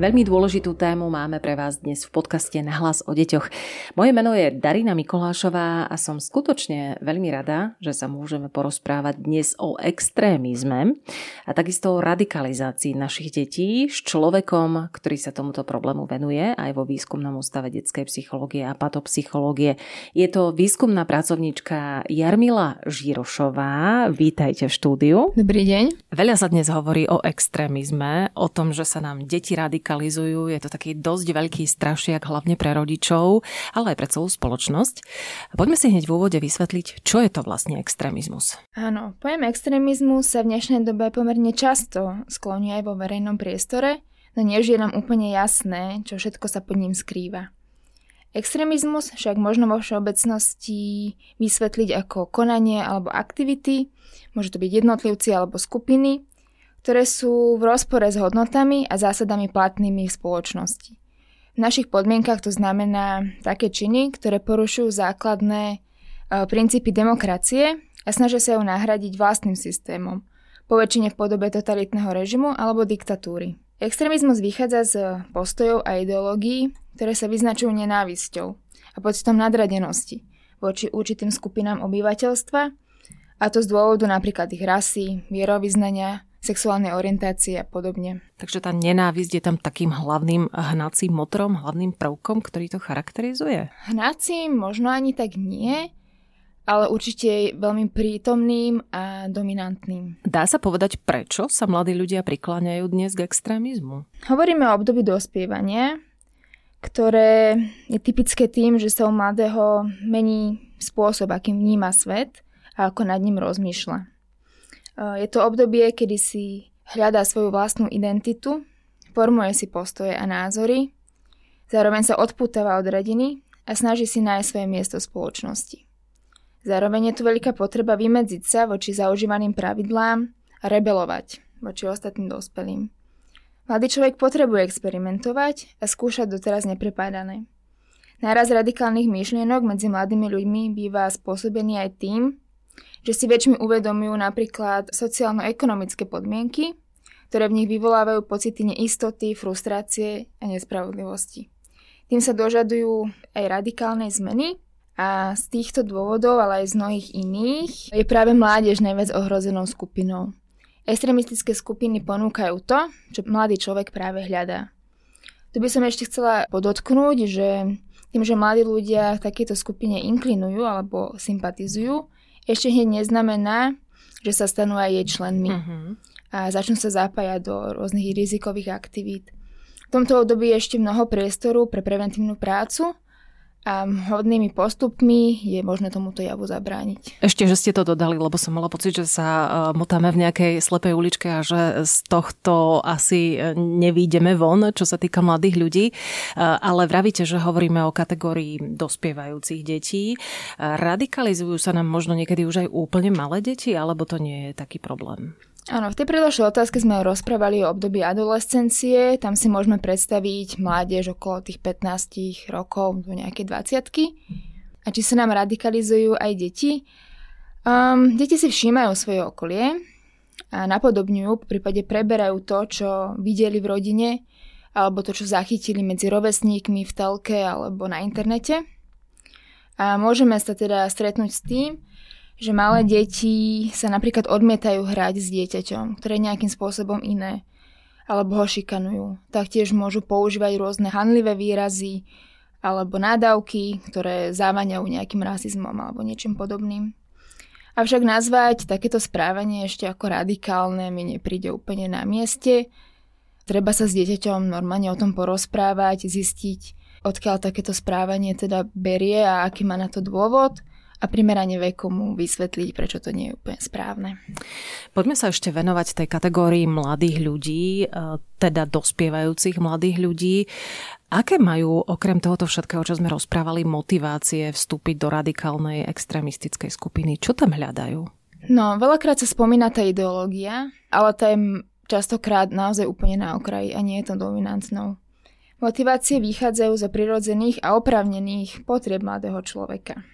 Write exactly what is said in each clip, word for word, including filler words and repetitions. Veľmi dôležitú tému máme pre vás dnes v podcaste Nahlas o deťoch. Moje meno je Darina Mikolášová a som skutočne veľmi rada, že sa môžeme porozprávať dnes o extrémizme a takisto o radikalizácii našich detí s človekom, ktorý sa tomuto problému venuje aj vo Výskumnom ústave detskej psychológie a patopsychológie. Je to výskumná pracovníčka Jarmila Žirošová. Vítajte v štúdiu. Dobrý deň. Veľa sa dnes hovorí o extrémizme, o tom, že sa nám deti radikalizujú. Je to taký dosť veľký strašiak, hlavne pre rodičov, ale aj pre celú spoločnosť. Poďme si hneď v úvode vysvetliť, čo je to vlastne extrémizmus. Áno, pojem extrémizmu sa v dnešnej dobe pomerne často skloňuje aj vo verejnom priestore, no nie je nám úplne jasné, čo všetko sa pod ním skrýva. Extrémizmus však možno vo všeobecnosti vysvetliť ako konanie alebo aktivity, môžu to byť jednotlivci alebo skupiny, ktoré sú v rozpore s hodnotami a zásadami platnými v spoločnosti. V našich podmienkach to znamená také činy, ktoré porušujú základné princípy demokracie a snažia sa ju nahradiť vlastným systémom, poväčšine v podobe totalitného režimu alebo diktatúry. Extrémizmus vychádza z postojov a ideológií, ktoré sa vyznačujú nenávisťou a pocitom nadradenosti voči určitým skupinám obyvateľstva, a to z dôvodu napríklad ich rasy, vierovyznania, sexuálnej orientácie a podobne. Takže tá nenávisť je tam takým hlavným hnacím motorom, hlavným prvkom, ktorý to charakterizuje? Hnacím možno ani tak nie, ale určite veľmi prítomným a dominantným. Dá sa povedať, prečo sa mladí ľudia prikláňajú dnes k extrémizmu? Hovoríme o období dospievania, ktoré je typické tým, že sa u mladého mení spôsob, akým vníma svet a ako nad ním rozmýšľa. Je to obdobie, kedy si hľadá svoju vlastnú identitu, formuje si postoje a názory, zároveň sa odpútava od rodiny a snaží si nájsť svoje miesto v spoločnosti. Zároveň je tu veľká potreba vymedziť sa voči zaužívaným pravidlám a rebelovať voči ostatným dospelým. Mladý človek potrebuje experimentovať a skúšať doteraz neprepádané. Náraz radikálnych myšlienok medzi mladými ľuďmi býva spôsobený aj tým, že si väčšmi uvedomujú napríklad sociálno-ekonomické podmienky, ktoré v nich vyvolávajú pocity neistoty, frustrácie a nespravodlivosti. Tým sa dožadujú aj radikálnej zmeny a z týchto dôvodov, ale aj z mnohých iných, je práve mládež najviac ohrozenou skupinou. Extremistické skupiny ponúkajú to, čo mladý človek práve hľadá. Tu by som ešte chcela podotknúť, že tým, že mladí ľudia v takejto skupine inklinujú alebo sympatizujú, ešte hneď neznamená, že sa stanú aj jej členmi uh-huh. a začnú sa zapájať do rôznych rizikových aktivít. V tomto období je ešte mnoho priestoru pre preventívnu prácu a hodnými postupmi je možné tomuto javu zabrániť. Ešte, že ste to dodali, lebo som mala pocit, že sa motáme v nejakej slepej uličke a že z tohto asi nevídeme von, čo sa týka mladých ľudí. Ale vravíte, že hovoríme o kategórii dospievajúcich detí. Radikalizujú sa nám možno niekedy už aj úplne malé deti, alebo to nie je taký problém? Áno, v tej predošlej otázke sme rozprávali o období adolescencie, tam si môžeme predstaviť mládež okolo tých pätnástich rokov do nejakej dvadsiatky. A či sa nám radikalizujú aj deti? Um, deti si všímajú svoje okolie a napodobňujú, v prípade preberajú to, čo videli v rodine, alebo to, čo zachytili medzi rovesníkmi v telke alebo na internete. A môžeme sa teda stretnúť s tým, že malé deti sa napríklad odmietajú hrať s dieťaťom, ktoré je nejakým spôsobom iné, alebo ho šikanujú. Taktiež môžu používať rôzne hanlivé výrazy alebo nádavky, ktoré závaniajú nejakým rasizmom alebo niečím podobným. Avšak nazvať takéto správanie ešte ako radikálne mi nepríde úplne na mieste. Treba sa s dieťaťom normálne o tom porozprávať, zistiť, odkiaľ takéto správanie teda berie a aký má na to dôvod, a primerane veku mu vysvetliť, prečo to nie je úplne správne. Poďme sa ešte venovať tej kategórii mladých ľudí, teda dospievajúcich mladých ľudí. Aké majú, okrem tohoto všetkého, čo sme rozprávali, motivácie vstúpiť do radikálnej extrémistickej skupiny? Čo tam hľadajú? No, veľakrát sa spomína tá ideológia, ale tá je častokrát naozaj úplne na okraji a nie je to dominantnou. Motivácie vychádzajú zo prirodzených a oprávnených potrieb mladého človeka.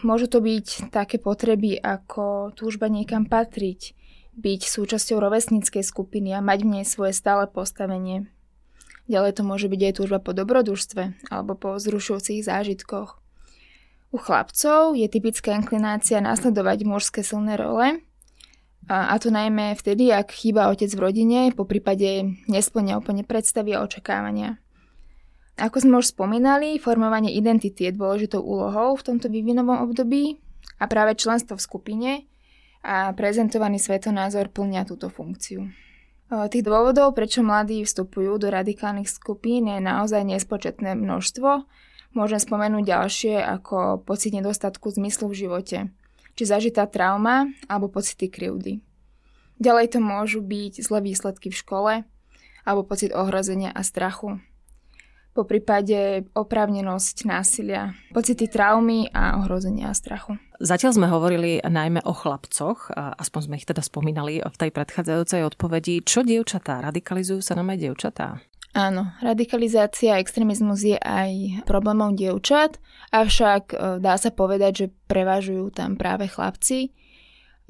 Môžu to byť také potreby ako túžba niekam patriť, byť súčasťou rovesníckej skupiny a mať v nej svoje stále postavenie. Ďalej to môže byť aj túžba po dobrodružstve alebo po zrušujúcich zážitkoch. U chlapcov je typická inklinácia nasledovať mužské silné role, a to najmä vtedy, ak chýba otec v rodine, po prípade nesplňa úplne predstavy a očakávania. Ako sme už spomínali, formovanie identity je dôležitou úlohou v tomto vývinovom období a práve členstvo v skupine a prezentovaný svetonázor plnia túto funkciu. Tých dôvodov, prečo mladí vstupujú do radikálnych skupín, je naozaj nespočetné množstvo. Môžem spomenúť ďalšie ako pocit nedostatku zmyslu v živote, či zažitá trauma alebo pocity krivdy. Ďalej to môžu byť zlé výsledky v škole alebo pocit ohrozenia a strachu. Po prípade oprávnenosť násilia, pocity traumy a ohrozenia a strachu. Zatiaľ sme hovorili najmä o chlapcoch, aspoň sme ich teda spomínali v tej predchádzajúcej odpovedi. Čo dievčatá? Radikalizujú sa najmä dievčatá? Áno, radikalizácia a extrémizmus je aj problémom dievčat, avšak dá sa povedať, že prevažujú tam práve chlapci.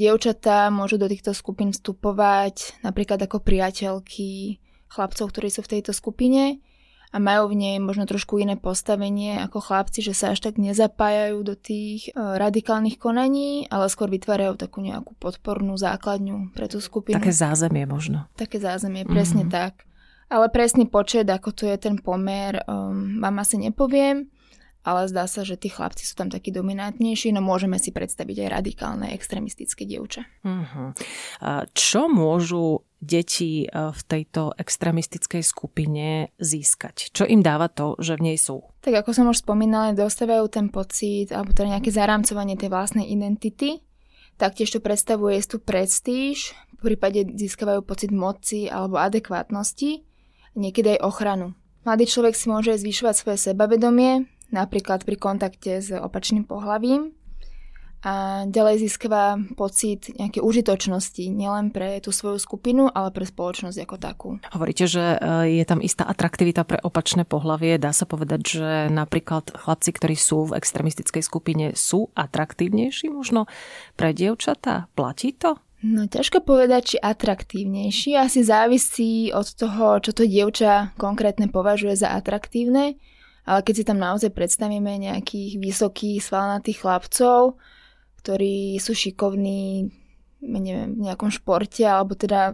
Dievčatá môžu do týchto skupín vstupovať napríklad ako priateľky chlapcov, ktorí sú v tejto skupine, a majú v nej možno trošku iné postavenie ako chlapci, že sa až tak nezapájajú do tých radikálnych konaní, ale skôr vytvárajú takú nejakú podpornú základňu pre tú skupinu. Také zázemie možno. Také zázemie, presne mm-hmm. tak. Ale presný počet, ako tu je ten pomer, um, vám asi nepoviem, ale zdá sa, že tí chlapci sú tam takí dominantnejší, no môžeme si predstaviť aj radikálne extrémistické dievča. Mm-hmm. Čo môžu deti v tejto extrémistickej skupine získať? Čo im dáva to, že v nej sú? Tak ako som už spomínala, dostávajú ten pocit, alebo teda nejaké zarámcovanie tej vlastnej identity. Taktiež to predstavuje istú prestíž, v prípade získavajú pocit moci alebo adekvátnosti, niekedy aj ochranu. Mladý človek si môže zvyšovať svoje sebavedomie, napríklad pri kontakte s opačným pohlavím. A ďalej získava pocit nejakej užitočnosti, nielen pre tú svoju skupinu, ale pre spoločnosť ako takú. Hovoríte, že je tam istá atraktivita pre opačné pohlavie. Dá sa povedať, že napríklad chlapci, ktorí sú v extremistickej skupine, sú atraktívnejší možno pre dievčatá? Platí to? No ťažko povedať, či atraktívnejší. Asi závisí od toho, čo to dievča konkrétne považuje za atraktívne. Ale keď si tam naozaj predstavíme nejakých vysokých, svalnatých chlapcov, ktorí sú šikovní, neviem, v nejakom športe, alebo teda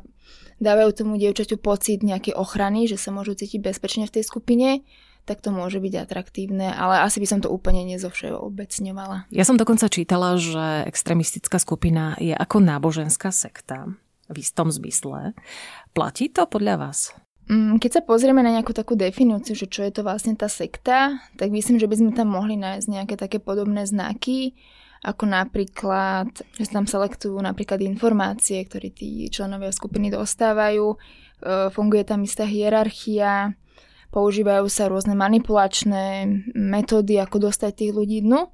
dávajú tomu dievčaťu pocit nejakej ochrany, že sa môžu cítiť bezpečne v tej skupine, tak to môže byť atraktívne, ale asi by som to úplne nezovšeobecňovala. Ja som dokonca čítala, že extrémistická skupina je ako náboženská sekta v istom zmysle. Platí to podľa vás? Keď sa pozrieme na nejakú takú definíciu, že čo je to vlastne tá sekta, tak myslím, že by sme tam mohli nájsť nejaké také podobné znaky, ako napríklad, že sa tam selektujú napríklad informácie, ktoré tí členovia skupiny dostávajú, funguje tam istá hierarchia, používajú sa rôzne manipulačné metódy, ako dostať tých ľudí dnu.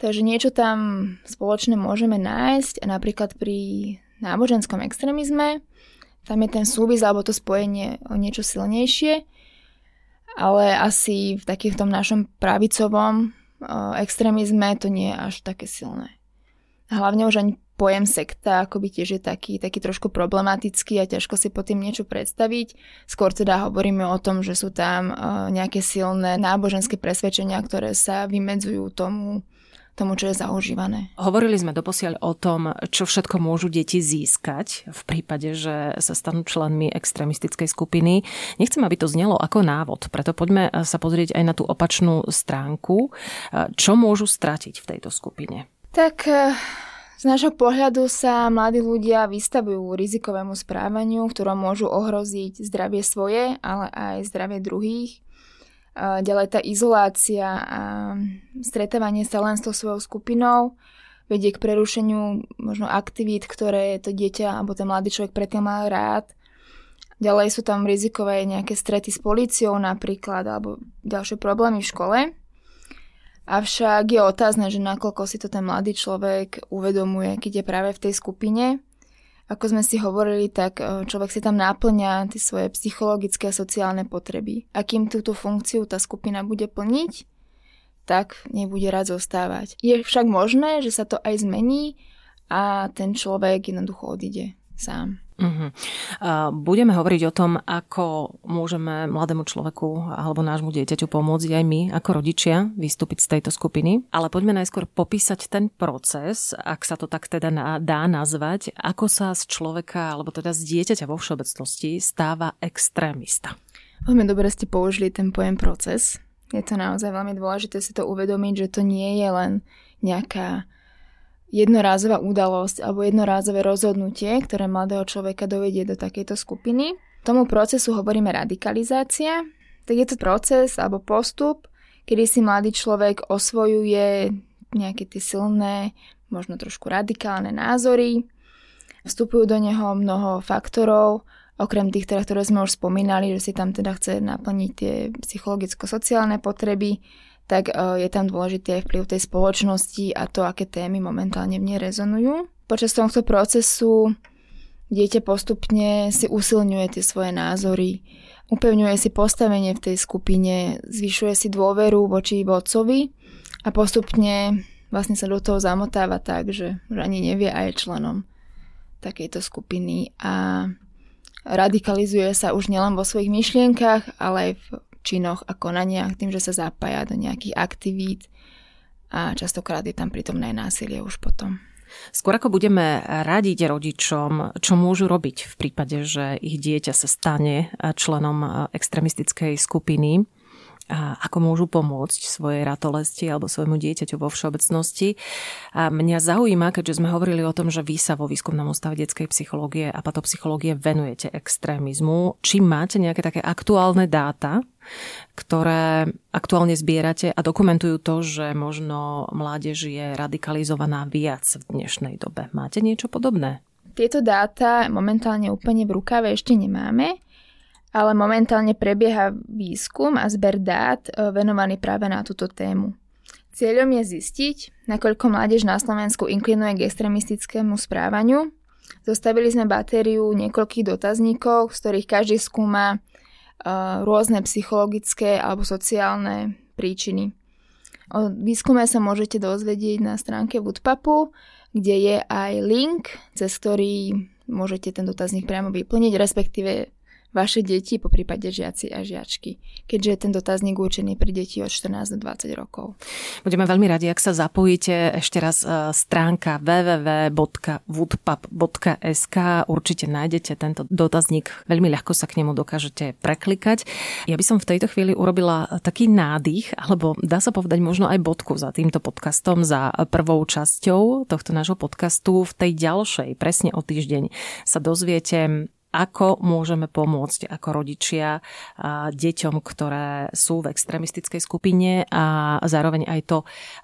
Takže niečo tam spoločne môžeme nájsť, napríklad pri náboženskom extrémizme, tam je ten súvis alebo to spojenie o niečo silnejšie, ale asi v takým tom našom pravicovom extrémizme to nie je až také silné. Hlavne už ani pojem sekta akoby tiež je taký, taký trošku problematický a ťažko si po tým niečo predstaviť. Skôr teda hovoríme o tom, že sú tam nejaké silné náboženské presvedčenia, ktoré sa vymedzujú tomu, tomu, čo je zaužívané. Hovorili sme doposiaľ o tom, čo všetko môžu deti získať v prípade, že sa stanú členmi extrémistickej skupiny. Nechcem, aby to znelo ako návod, preto poďme sa pozrieť aj na tú opačnú stránku. Čo môžu stratiť v tejto skupine? Tak z nášho pohľadu sa mladí ľudia vystavujú rizikovému správaniu, ktorom môžu ohroziť zdravie svoje, ale aj zdravie druhých. Ďalej tá izolácia a stretávanie sa len s tou svojou skupinou vedie k prerušeniu možno aktivít, ktoré to dieťa alebo ten mladý človek predtým mal rád. Ďalej sú tam rizikové nejaké strety s políciou napríklad alebo ďalšie problémy v škole. Avšak je otázne, že nakoľko si to ten mladý človek uvedomuje, keď je práve v tej skupine. Ako sme si hovorili, tak človek si tam náplňa tie svoje psychologické a sociálne potreby. A kým túto funkciu tá skupina bude plniť, tak nebude rád zostávať. Je však možné, že sa to aj zmení a ten človek jednoducho odíde sám. Uh-huh. Budeme hovoriť o tom, ako môžeme mladému človeku alebo nášmu dieťaťu pomôcť aj my ako rodičia vystúpiť z tejto skupiny. Ale poďme najskôr popísať ten proces, ak sa to tak teda dá nazvať, ako sa z človeka alebo teda z dieťaťa vo všeobecnosti stáva extrémista. Veľmi dobre ste použili ten pojem proces. Je to naozaj veľmi dôležité si to uvedomiť, že to nie je len nejaká jednorázová udalosť alebo jednorázové rozhodnutie, ktoré mladého človeka dovedie do takejto skupiny. Tomu procesu hovoríme radikalizácia. Tak je to proces alebo postup, kedy si mladý človek osvojuje nejaké tie silné, možno trošku radikálne názory. Vstupujú do neho mnoho faktorov, okrem tých, teda, ktoré sme už spomínali, že si tam teda chce naplniť tie psychologicko-sociálne potreby, tak je tam dôležitý aj vplyv tej spoločnosti a to, aké témy momentálne v nej rezonujú. Počas tohto procesu dieťa postupne si usilňuje tie svoje názory, upevňuje si postavenie v tej skupine, zvyšuje si dôveru voči vodcovi a postupne vlastne sa do toho zamotáva tak, že ani nevie a je členom takejto skupiny a radikalizuje sa už nielen vo svojich myšlienkach, ale aj v činoch a konaniach, tým, že sa zapája do nejakých aktivít a častokrát je tam prítomné násilie už potom. Skôr ako budeme radiť rodičom, čo môžu robiť v prípade, že ich dieťa sa stane členom extremistickej skupiny, a ako môžu pomôcť svojej ratolesti alebo svojmu dieťaťu vo všeobecnosti. A mňa zaujíma, keďže sme hovorili o tom, že vy sa vo Výskumnom ústave detskej psychológie a patopsychológie venujete extrémizmu. Či máte nejaké také aktuálne dáta, ktoré aktuálne zbierate a dokumentujú to, že možno mládež je radikalizovaná viac v dnešnej dobe. Máte niečo podobné? Tieto dáta momentálne úplne v rukave ešte nemáme. Ale momentálne prebieha výskum a zber dát venovaný práve na túto tému. Cieľom je zistiť, nakoľko mládež na Slovensku inklinuje k extremistickému správaniu. Zostavili sme batériu niekoľkých dotazníkov, z ktorých každý skúma rôzne psychologické alebo sociálne príčiny. O výskume sa môžete dozvedieť na stránke Woodpapu, kde je aj link, cez ktorý môžete ten dotazník priamo vyplniť, respektíve vaše deti, poprípade žiaci a žiačky, keďže je ten dotazník určený pre deti od štrnásť do dvadsať rokov. Budeme veľmi radi, ak sa zapojíte. Ešte raz stránka w w w bodka vudpap bodka es ka. Určite nájdete tento dotazník. Veľmi ľahko sa k nemu dokážete preklikať. Ja by som v tejto chvíli urobila taký nádych, alebo dá sa povedať možno aj bodku za týmto podcastom, za prvou časťou tohto nášho podcastu. V tej ďalšej, presne o týždeň, sa dozviete, ako môžeme pomôcť ako rodičia deťom, ktoré sú v extremistickej skupine a zároveň aj to,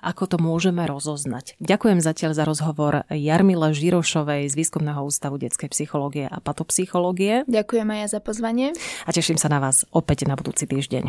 ako to môžeme rozoznať. Ďakujem zatiaľ za rozhovor Jarmile Žirošovej z Výskumného ústavu detskej psychológie a patopsychológie. Ďakujem aj ja za pozvanie. A teším sa na vás opäť na budúci týždeň.